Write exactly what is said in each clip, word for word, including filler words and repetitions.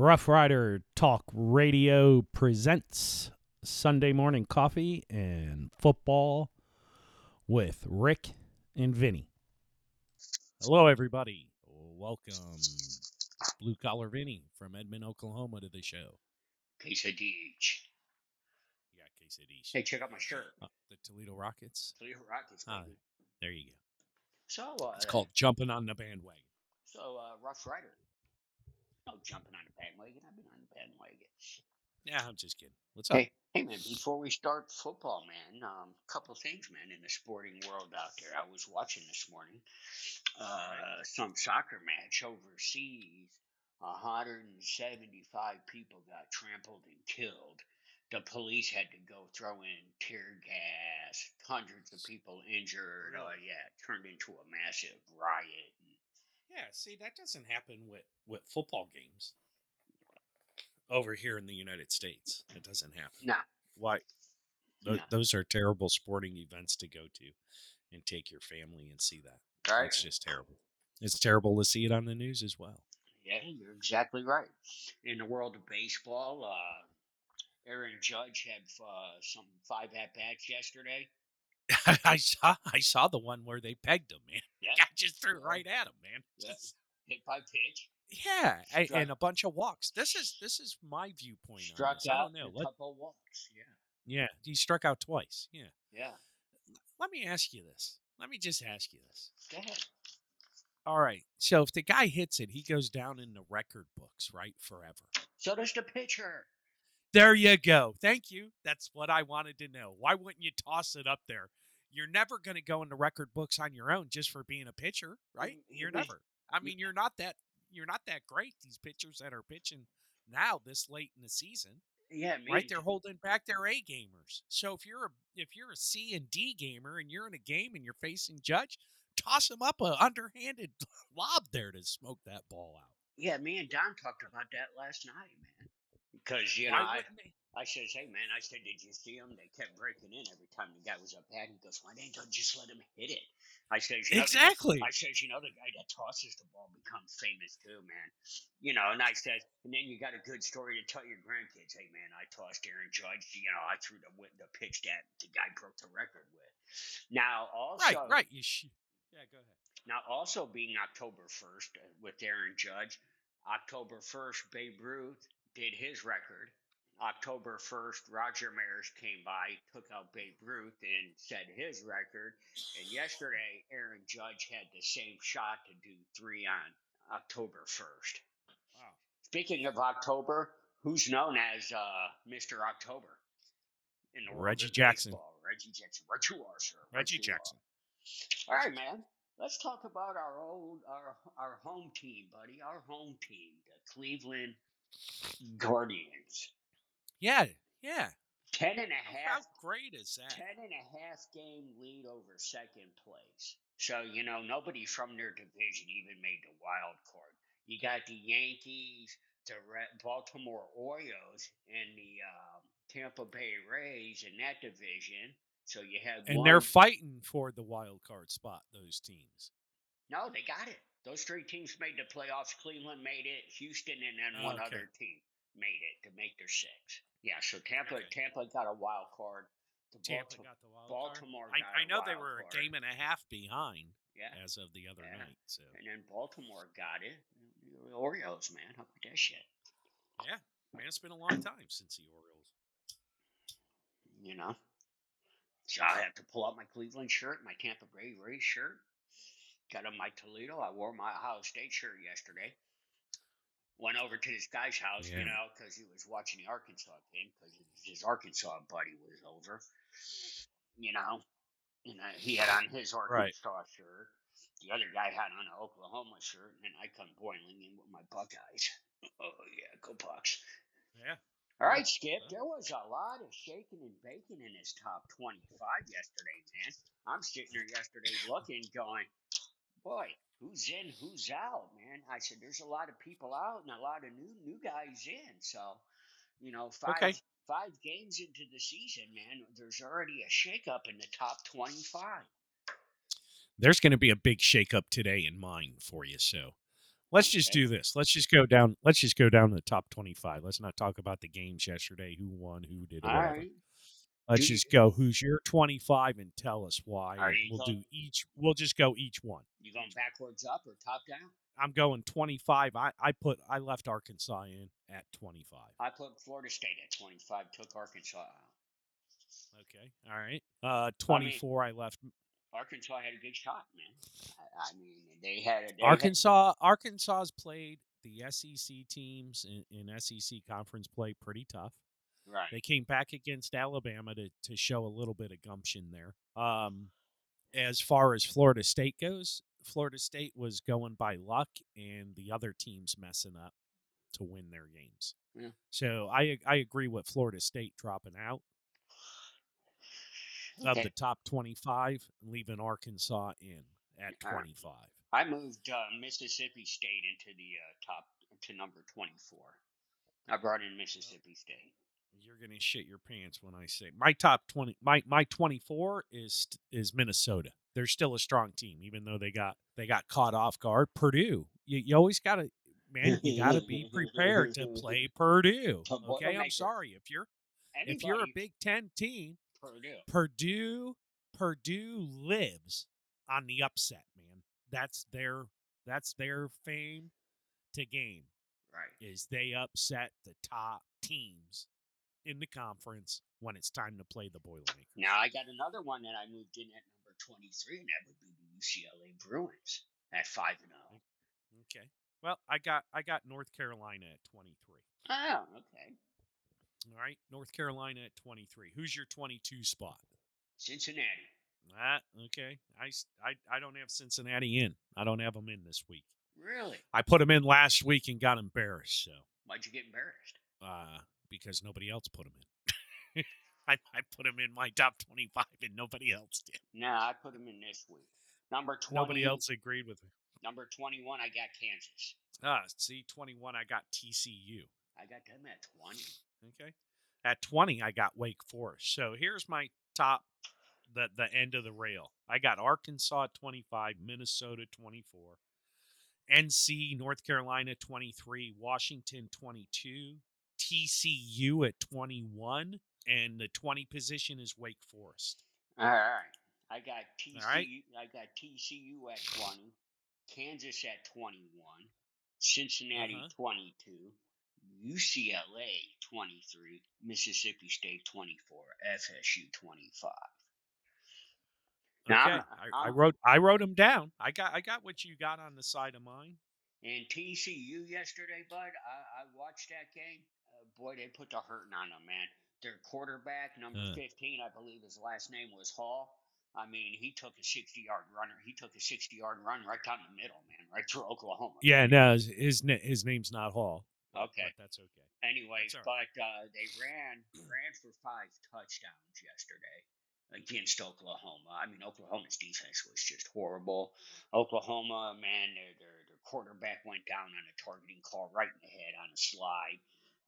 Rough Rider Talk Radio presents Sunday Morning Coffee and Football with Rick and Vinny. Hello, everybody. Welcome, Blue Collar Vinny from Edmond, Oklahoma, to the show. K C D H. Yeah, K C D H. Hey, check out my shirt. Oh, the Toledo Rockets. Toledo Rockets. Ah, there you go. So uh, it's called Jumping on the Bandwagon. So, uh, Rough Rider. No jumping on the bandwagon. I've been on the bandwagon. Yeah, I'm just kidding. What's hey, up? Hey, man, before we start football, man, a um, couple things, man, in the sporting world out there. I was watching this morning uh, some soccer match overseas. one hundred seventy-five people got trampled and killed. The police had to go throw in tear gas. Hundreds of people injured. Oh, yeah, it turned into a massive riot. Yeah, see, that doesn't happen with, with football games over here in the United States. It doesn't happen. No. Why? Th- no. Those are terrible sporting events to go to and take your family and see that. Right. It's just terrible. It's terrible to see it on the news as well. Yeah, you're exactly right. In the world of baseball, uh, Aaron Judge had uh, some five at-bats yesterday. I saw I saw the one where they pegged him, man. Yeah. I just threw right at him, man. Yeah. Just, hit by pitch. Yeah, I, and a bunch of walks. This is this is my viewpoint. Struck on this. out I don't know. a Let, couple walks, yeah. Yeah, he struck out twice, yeah. Yeah. Let me ask you this. Let me just ask you this. Go ahead. All right, so if the guy hits it, he goes down in the record books, right, forever. So does the pitcher. There you go. Thank you. That's what I wanted to know. Why wouldn't you toss it up there? You're never going to go in the record books on your own just for being a pitcher, right? You're never. I mean, you're not that you're not that great. These pitchers that are pitching now this late in the season, yeah, maybe. Right? They're holding back their A gamers. So if you're a if you're a C and D gamer and you're in a game and you're facing Judge, toss him up a underhanded lob there to smoke that ball out. Yeah, me and Don talked about that last night, man. Because, you know, I, I says, hey, man, I said, did you see him? They kept breaking in every time the guy was up at him. He goes, why didn't you just let him hit it? I says, you know, exactly. I says, you know, the guy that tosses the ball becomes famous too, man. You know, and I said, and then you got a good story to tell your grandkids. Hey, man, I tossed Aaron Judge. You know, I threw the, the pitch that the guy broke the record with. Now, also. Right, right. You sh- yeah, go ahead. Now, also being October first uh, with Aaron Judge, October first, Babe Ruth did his record. October first, Roger Maris came by, took out Babe Ruth, and set his record. And yesterday, Aaron Judge had the same shot to do three on October first. Wow. Speaking of October, who's known as uh, Mister October in the world Reggie of Jackson. Baseball? Reggie Jackson. What you are, sir. Reggie what Jackson. All right, man. Let's talk about our old, our our home team, buddy. Our home team, the Cleveland Guardians. Yeah, yeah. Ten and a half. How great is that? Ten and a half game lead over second place. So, you know, nobody from their division even made the wild card. You got the Yankees, the Baltimore Orioles, and the um, Tampa Bay Rays in that division. So you have and one. They're fighting for the wild card spot, those teams. No, they got it. Those three teams made the playoffs. Cleveland made it. Houston and then one okay. other team made it to make their six. Yeah, so Tampa okay. Tampa got a wild card. The Tampa Baltimore, got the wild Baltimore card. Got I, I know they were card. a game and a half behind yeah. as of the other yeah. night. So. And then Baltimore got it. The Orioles, man. How about that shit? Yeah. Man, it's been a long time since the Orioles. You know? So I have to pull out my Cleveland shirt, my Tampa Bay Rays shirt. Got on my Toledo. I wore my Ohio State shirt yesterday. Went over to this guy's house, yeah. you know, because he was watching the Arkansas game because his Arkansas buddy was over, you know. And I, he had on his Arkansas right. shirt. The other guy had on an Oklahoma shirt, and then I come boiling in with my Buckeyes. Oh, yeah, go Bucks. Yeah. All right, Skip, there was a lot of shaking and baking in this top twenty-five yesterday, man. I'm sitting there yesterday looking, going, boy, who's in, who's out, man? I said, there's a lot of people out and a lot of new new guys in. So, you know, five okay. five games into the season, man, there's already a shakeup in the top twenty-five. There's going to be a big shakeup today in mine for you. So Let's just do this. Let's just go down. Let's just go down to the top twenty-five. Let's not talk about the games yesterday, who won, who did. All right. Let's do just go. Who's your twenty-five and tell us why. Right, we'll going, do each. We'll just go each one. You going backwards up or top down? I'm going twenty-five. I, I put. I left Arkansas in at twenty-five. I put Florida State at twenty-five. Took Arkansas out. Okay. All right. Uh, twenty-four. I, mean, I left. Arkansas had a good shot, man. I, I mean, they had a, they Arkansas. Had... Arkansas's played the S E C teams in, in S E C conference play pretty tough. Right. They came back against Alabama to, to show a little bit of gumption there. Um, as far as Florida State goes, Florida State was going by luck and the other teams messing up to win their games. Yeah. So I I agree with Florida State dropping out okay. of the top twenty-five, leaving Arkansas in at twenty-five. Right. I moved uh, Mississippi State into the uh, top to number twenty-four. I brought in Mississippi State. You're gonna shit your pants when I say my top twenty. My my twenty-four is is Minnesota. They're still a strong team, even though they got they got caught off guard. Purdue. You, you always gotta man. You gotta be prepared to play Purdue. Okay, I'm sorry if you're Anybody, if you're a Big Ten team. Purdue. Purdue. Purdue lives on the upset, man. That's their that's their fame to game. Right. Is they upset the top teams in the conference when it's time to play the Boilermakers. Now I got another one that I moved in at number twenty-three, and that would be the U C L A Bruins at five and zero. Okay. Well, I got I got North Carolina at twenty-three. Oh, okay. All right, North Carolina at twenty-three. Who's your twenty-two spot? Cincinnati. Ah, okay. I, I, I don't have Cincinnati in. I don't have them in this week. Really? I put them in last week and got embarrassed. So why'd you get embarrassed? Uh. Because nobody else put them in. I, I put them in my top twenty-five and nobody else did. No, I put them in this week. Number twenty. Nobody else agreed with me. Number twenty-one, I got Kansas. Ah, see, twenty-one, I got T C U. I got them at twenty. Okay. At twenty, I got Wake Forest. So here's my top, the, the end of the rail. I got Arkansas at twenty-five, Minnesota twenty-four, N C, North Carolina twenty-three, Washington twenty-two, T C U at twenty-one, and the twenty position is Wake Forest. All right. I got T C U, right. I got T C U at twenty, Kansas at twenty-one, Cincinnati uh-huh. twenty-two, U C L A twenty-three, Mississippi State twenty-four, F S U twenty-five. Now, okay. I'm, I'm, I, I wrote I wrote them down. I got I got what you got on the side of mine. And T C U yesterday, bud, I, I watched that game. Boy, they put the hurting on them, man. Their quarterback, number uh. fifteen, I believe his last name was Hall. I mean, he took a sixty-yard runner. He took a sixty-yard run right down the middle, man, right through Oklahoma. Yeah, no, his his name's not Hall. Okay. But that's okay. Anyway, that's right. But uh, they ran ran for five touchdowns yesterday against Oklahoma. I mean, Oklahoma's defense was just horrible. Oklahoma, man, their, their, their quarterback went down on a targeting call right in the head on a slide.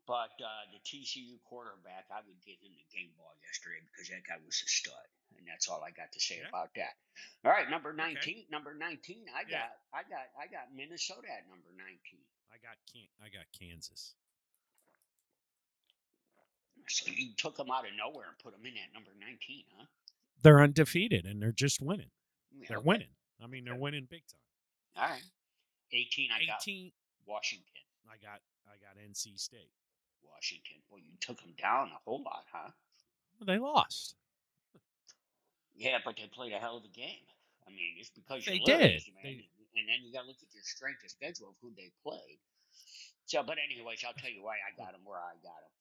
But uh, the T C U quarterback, I would give him the game ball yesterday because that guy was a stud, and that's all I got to say yeah. about that. All right, number nineteen, okay. number nineteen, I yeah. got, I got, I got Minnesota at number nineteen. I got, Can- I got Kansas. So you took them out of nowhere and put them in at number nineteen, huh? They're undefeated and they're just winning. Yeah, they're okay. winning. I mean, they're okay. winning big time. All right, eighteen, I eighteen, got Washington. I got, I got N C State. Washington. Well, you took them down a whole lot, huh? Well, they lost. Yeah, but they played a hell of a game. I mean, it's because you they lose, did. Man. They... And then you got to look at your strength of schedule of who they played. So, but anyways, I'll tell you why I got them where I got them.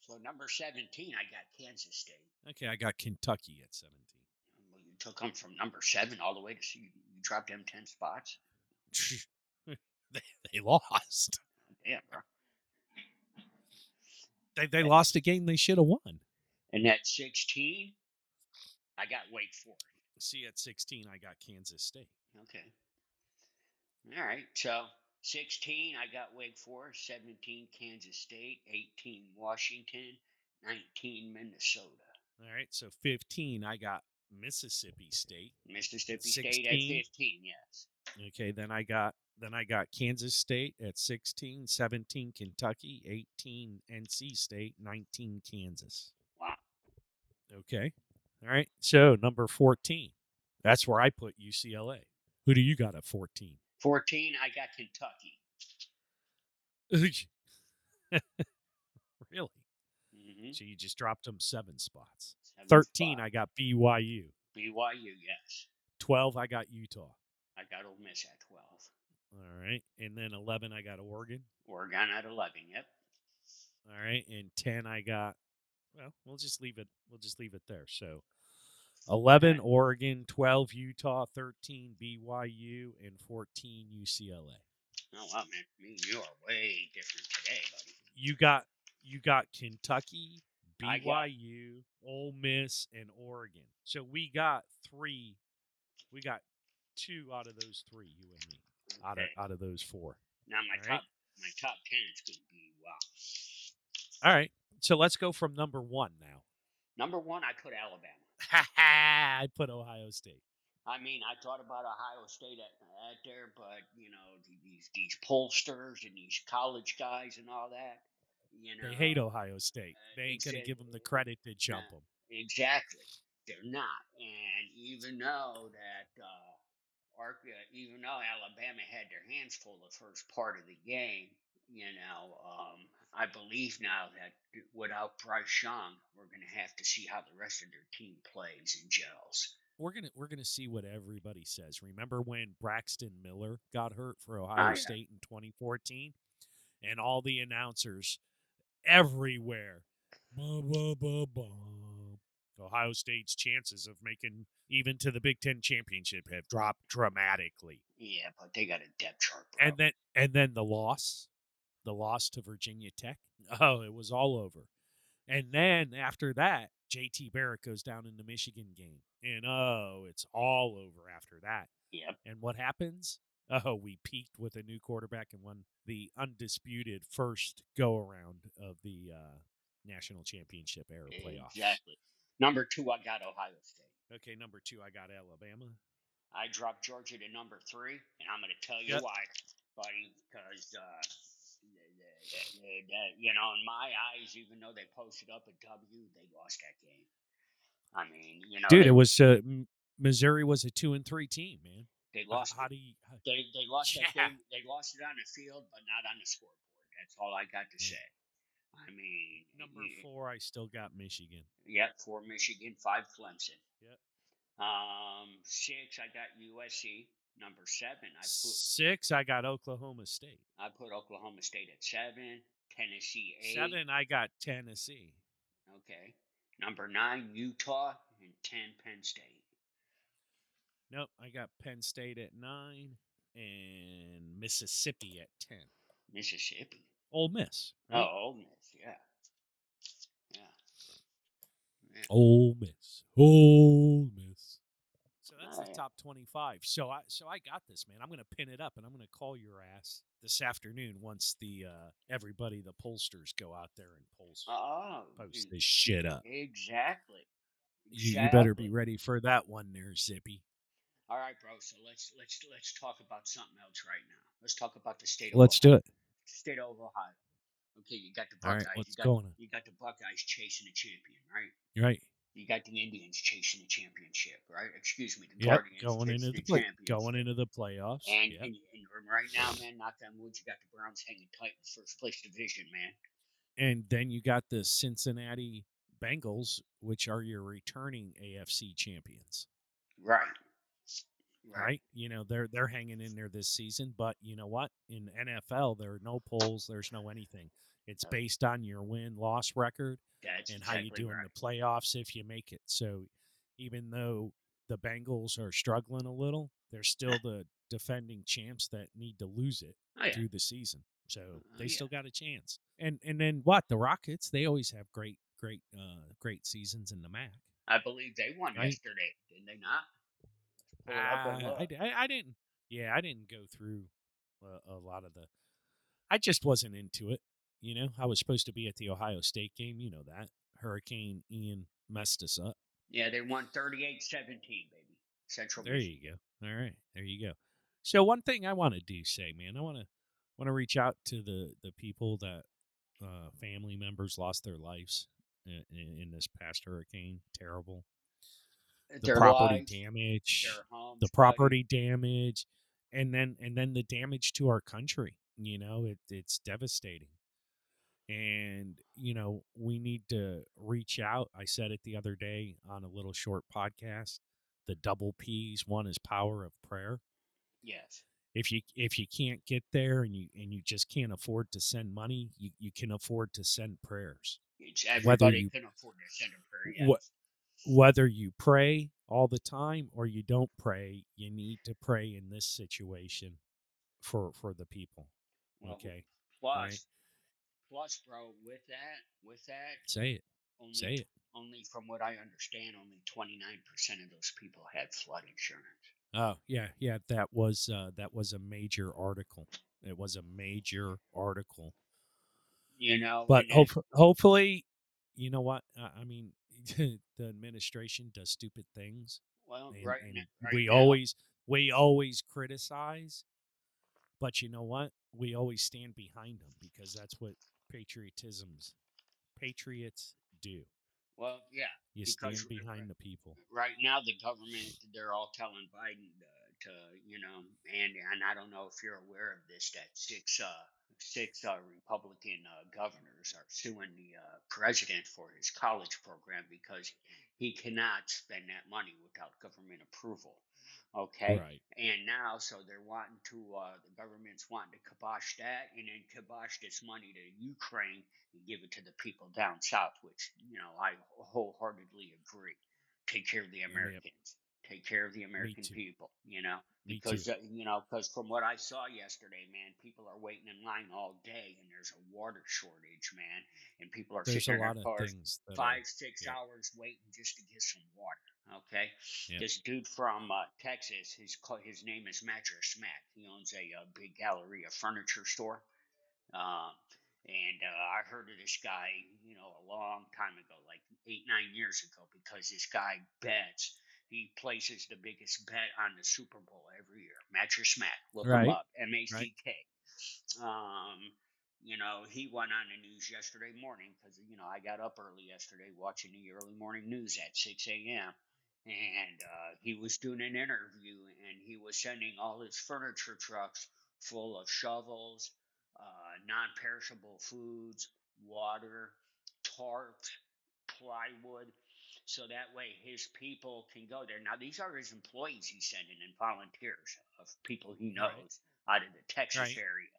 So, number seventeen, I got Kansas State. Okay, I got Kentucky at seventeen. Well, you took them from number seven all the way to see you, you dropped them ten spots. they, they lost. Damn, bro. They they and, lost a game they should have won. And at sixteen, I got Wake Forest. See, at sixteen, I got Kansas State. Okay. All right. So, sixteen, I got Wake Forest. seventeen, Kansas State. eighteen, Washington. nineteen, Minnesota. All right. So, fifteen, I got Mississippi State. Mississippi sixteen. State at fifteen, yes. Okay. Then I got Then I got Kansas State at sixteen, seventeen Kentucky, eighteen N C State, nineteen Kansas. Wow. Okay. All right. So number fourteen. That's where I put U C L A. Who do you got at fourteen? fourteen, I got Kentucky. Really? Mm-hmm. So you just dropped them seven spots. Seven thirteen, spot. I got B Y U. B Y U, yes. twelve, I got Utah. I got Ole Miss at twelve. All right. And then eleven, I got Oregon. Oregon at eleven, yep. All right. And ten, I got, well, we'll just leave it. We'll just leave it there. So eleven, okay. Oregon, twelve, Utah, thirteen, B Y U, and fourteen, U C L A. Oh, wow, man. Me, you are way different today, buddy. You got, you got Kentucky, B Y U, Ole Miss, and Oregon. So we got three. We got two out of those three, you and me. Okay. Out of out of those four. Now my all top right? my top ten is going to be wow. All right, so let's go from number one now. Number one, I put Alabama. I put Ohio State. I mean, I thought about Ohio State at, at there, but you know these these pollsters and these college guys and all that. You know, they hate Ohio State. Uh, they ain't going to give them the credit to jump uh, them. Exactly, they're not. And even though that. Uh, Even though Alabama had their hands full the first part of the game, you know, um, I believe now that without Bryce Young, we're going to have to see how the rest of their team plays and gels. We're gonna we're gonna see what everybody says. Remember when Braxton Miller got hurt for Ohio oh, yeah. State in twenty fourteen, and all the announcers everywhere, bah, bah, bah, bah. Ohio State's chances of making even to the Big Ten championship have dropped dramatically. Yeah, but they got a depth chart. Bro. And then, and then the loss, the loss to Virginia Tech. Oh, it was all over. And then after that, J T Barrett goes down in the Michigan game, and oh, it's all over after that. Yep. And what happens? Oh, we peaked with a new quarterback and won the undisputed first go around of the uh, national championship era playoffs. Exactly. Number two, I got Ohio State. Okay, number two, I got Alabama. I dropped Georgia to number three, and I'm going to tell you yep. why, buddy, because, uh, you know, in my eyes, even though they posted up a W, they lost that game. I mean, you know. Dude, they, it was uh, Missouri was a two and three team, man. They lost. Uh, how do you, how, they, they lost yeah. that game. They lost it on the field, but not on the scoreboard. That's all I got to say. I mean, number four, I still got Michigan. Yep, four Michigan, five Clemson. Yep. Um, six, I got U S C. Number seven, I put six. I got Oklahoma State. I put Oklahoma State at seven. Tennessee eight. Seven, I got Tennessee. Okay. Number nine, Utah, and ten, Penn State. Nope, I got Penn State at nine and Mississippi at ten. Mississippi. Ole Miss. Right? Oh, Ole Miss, yeah. yeah. Yeah. Ole Miss. Ole Miss. So that's right. The top twenty-five. So I so I got this, man. I'm going to pin it up, and I'm going to call your ass this afternoon once the uh, everybody, the pollsters, go out there and polls, oh, post this shit up. Exactly. You, exactly. You better be ready for that one there, Zippy. All right, bro. So let's let's let's talk about something else right now. Let's talk about the state of Let's Ohio. do it. State of Ohio. Okay, you got the Buckeyes. Right, what's you, got, going on? you got the Buckeyes chasing a champion, right? Right. You got the Indians chasing the championship, right? Excuse me, the yep, Guardians going into the, the play, going into the playoffs. And, yep. and, and right now, man, knock on wood, you got the Browns hanging tight in the first place division, man. And then you got the Cincinnati Bengals, which are your returning A F C champions. Right. Right. right, you know they're they're hanging in there this season, but you know what? In N F L, there are no polls, there's no anything. It's based on your win-loss record That's and exactly how you do right. in the playoffs if you make it. So, even though the Bengals are struggling a little, they're still the defending champs that need to lose it oh, yeah. through the season. So oh, they yeah. still got a chance. And and then what? The Rockets, they always have great great uh, great seasons in the M A C. I believe they won right? yesterday, didn't they not? Uh, I, I, I didn't. Yeah, I didn't go through a, a lot of the. I just wasn't into it. You know, I was supposed to be at the Ohio State game. You know that Hurricane Ian messed us up. Yeah, they won thirty-eight seventeen, baby. Central. There Michigan. you go. All right, there you go. So one thing I want to do say, man, I want to want to reach out to the, the people that uh, family members lost their lives in, in this past hurricane. Terrible. The their property lives, damage, homes, the property like... damage, and then and then the damage to our country. You know, it it's devastating. And, you know, we need to reach out. I said it the other day on a little short podcast, the double P's. One is power of prayer. Yes. If you if you can't get there and you and you just can't afford to send money, you, you can afford to send prayers. Everybody you, can afford to send a prayer. Yes. What, whether you pray all the time or you don't pray, you need to pray in this situation for for the people. Well, okay. Plus, right? plus, bro, with that, with that, say it. Only, say it. Only from what I understand, only twenty nine percent of those people had flood insurance. Oh yeah, yeah. That was uh, that was a major article. It was a major article. You know, but hope, if- hopefully, you know what I mean. The administration does stupid things. Well, and, right, and right we now. always we always criticize, but you know what? We always stand behind them because that's what patriotism's patriots do. Well, yeah, you stand behind right, the people. Right now, the government—they're all telling Biden to, to, you know, and and I don't know if you're aware of this, that six uh six uh, Republican uh, governors are suing the uh, president for his college program because he cannot spend that money without government approval. Okay. Right. And now, so they're wanting to, uh, the government's wanting to kibosh that and then kibosh this money to Ukraine and give it to the people down south, which, you know, I wholeheartedly agree. Take care of the Americans. Yep. Take care of the American people, you know, because, uh, you know, because from what I saw yesterday, man, people are waiting in line all day and there's a water shortage, man. And people are there's sitting in their cars five, are, six yeah. hours waiting just to get some water. Okay, yep. This dude from uh, Texas, his his name is Matcher Smack. He owns a, a big gallery, a furniture store, um, and uh, I heard of this guy, you know, a long time ago, like eight, nine years ago, because this guy bets. He places the biggest bet on the Super Bowl every year. Matcher Smack, look right. him up, M A C K. Right. Um, you know, he went on the news yesterday morning because you know I got up early yesterday watching the early morning news at six a.m. And uh, he was doing an interview, and he was sending all his furniture trucks full of shovels, uh, non-perishable foods, water, tarps, plywood, so that way his people can go there. Now, these are his employees he's sending and volunteers of people he knows right. out of the Texas right. area.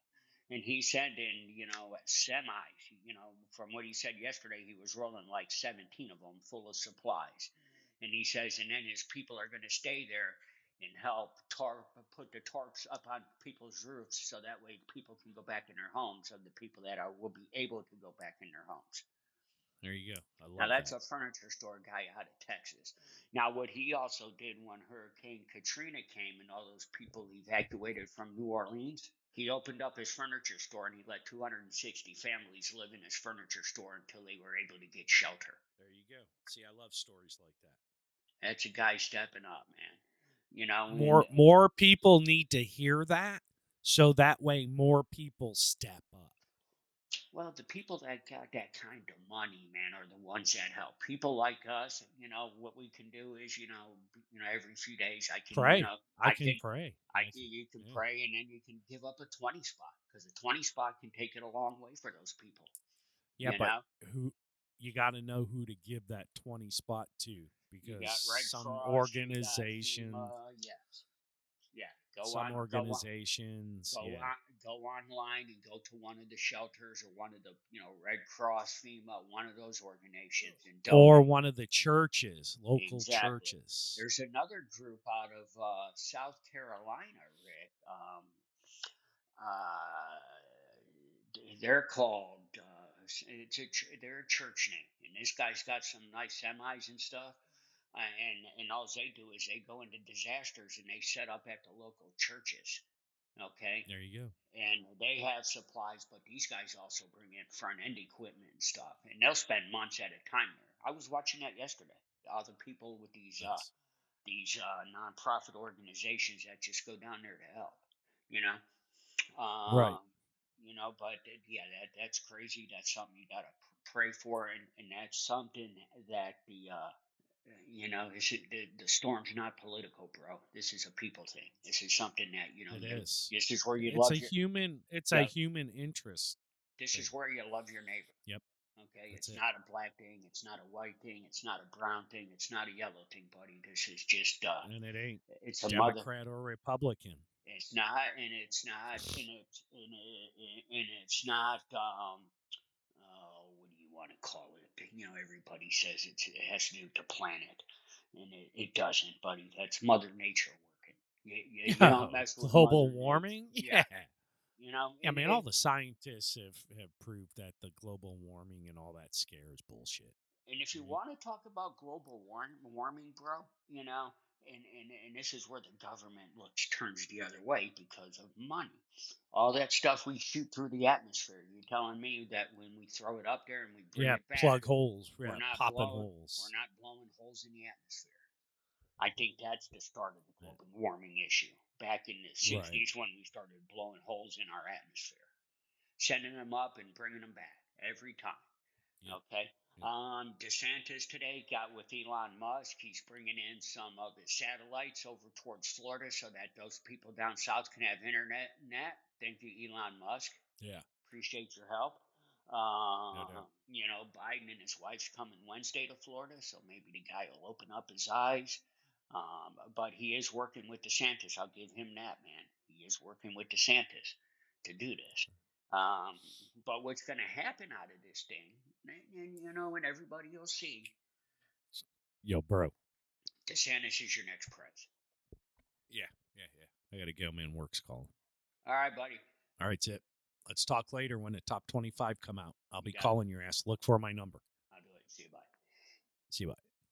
And he's sending, you know, semis. You know, from what he said yesterday, he was rolling like seventeen of them full of supplies. And he says, and then his people are going to stay there and help tarp, put the tarps up on people's roofs so that way people can go back in their homes, of the people that are will be able to go back in their homes. There you go. I love now, that's that. A furniture store guy out of Texas. Now, what he also did when Hurricane Katrina came and all those people evacuated from New Orleans, he opened up his furniture store and he let two hundred sixty families live in his furniture store until they were able to get shelter. There you go. See, I love stories like that. That's a guy stepping up, man. You know, more and, more people need to hear that, so that way more people step up. Well, the people that got that kind of money, man, are the ones that help. People like us, you know, what we can do is, you know, you know, every few days I can pray. You know, I, I can, can pray. I can, you can yeah. pray, and then you can give up a twenty spot because a twenty spot can take it a long way for those people. Yeah, you but know? who? You got to know who to give that twenty spot to. Because some Cross, organization, FEMA, yes, yeah, go some on, organizations, go, on, go, yeah. on, go online and go to one of the shelters or one of the, you know, Red Cross, FEMA, one of those organizations, and donate. Or one of the churches, local exactly. churches. There's another group out of uh, South Carolina, Rick. Um, uh, they're called. Uh, it's a they're a church name, and this guy's got some nice semis and stuff. And and all they do is they go into disasters and they set up at the local churches, okay? There you go. And they have supplies, but these guys also bring in front-end equipment and stuff. And they'll spend months at a time there. I was watching that yesterday. All the people with these yes. uh, these uh, nonprofit organizations that just go down there to help. you know. Um, right. You know, but yeah, that that's crazy. That's something you gotta pray for, and, and that's something that the uh, you know, this is, the the storm's not political, bro. This is a people thing. This is something that you know. It you, is. This is where you it's love. It's a your, human. It's yeah. a human interest. This thing. is where you love your neighbor. Yep. Okay, That's it's it. not a black thing, it's not a white thing, it's not a brown thing, it's not a yellow thing, buddy. This is just uh and it ain't it's a Democrat mother, or Republican. It's not, and it's not, and it's and, it, and it's not. Um, uh, what do you want to call it? You know, everybody says it's, it has to do with the planet, and it, it doesn't, buddy. That's Mother Nature working. You, you, you oh, don't mess with global warming. Yeah. yeah. You know, I mean, it, all the scientists have, have proved that the global warming and all that scare is bullshit. And if you mm-hmm. want to talk about global warm, warming, bro, you know, and, and, and this is where the government looks turns the other way because of money. All that stuff we shoot through the atmosphere. You're telling me that when we throw it up there and we bring yeah, it back, plug holes, we're yeah, not popping blowing, holes. We're not blowing holes in the atmosphere. I think that's the start of the global warming issue. Back in the sixties, right. when we started blowing holes in our atmosphere, sending them up and bringing them back every time. Yep. Okay. Yep. Um, DeSantis today got with Elon Musk. He's bringing in some of his satellites over towards Florida so that those people down south can have internet. Net. Thank you, Elon Musk. Yeah. Appreciate your help. Uh, no you know, Biden and his wife's coming Wednesday to Florida, so maybe the guy will open up his eyes. Um, but he is working with DeSantis. I'll give him that, man. He is working with DeSantis to do this. Um, but what's going to happen out of this thing, and, and you know, and everybody will see. Yo, bro. DeSantis is your next president. Yeah, yeah, yeah. I got to go, man. Work's calling. All right, buddy. All right, Tip. Let's talk later when the top twenty-five come out. I'll be calling it. your ass. Look for my number. I'll do it. See you, bye. See you, bye.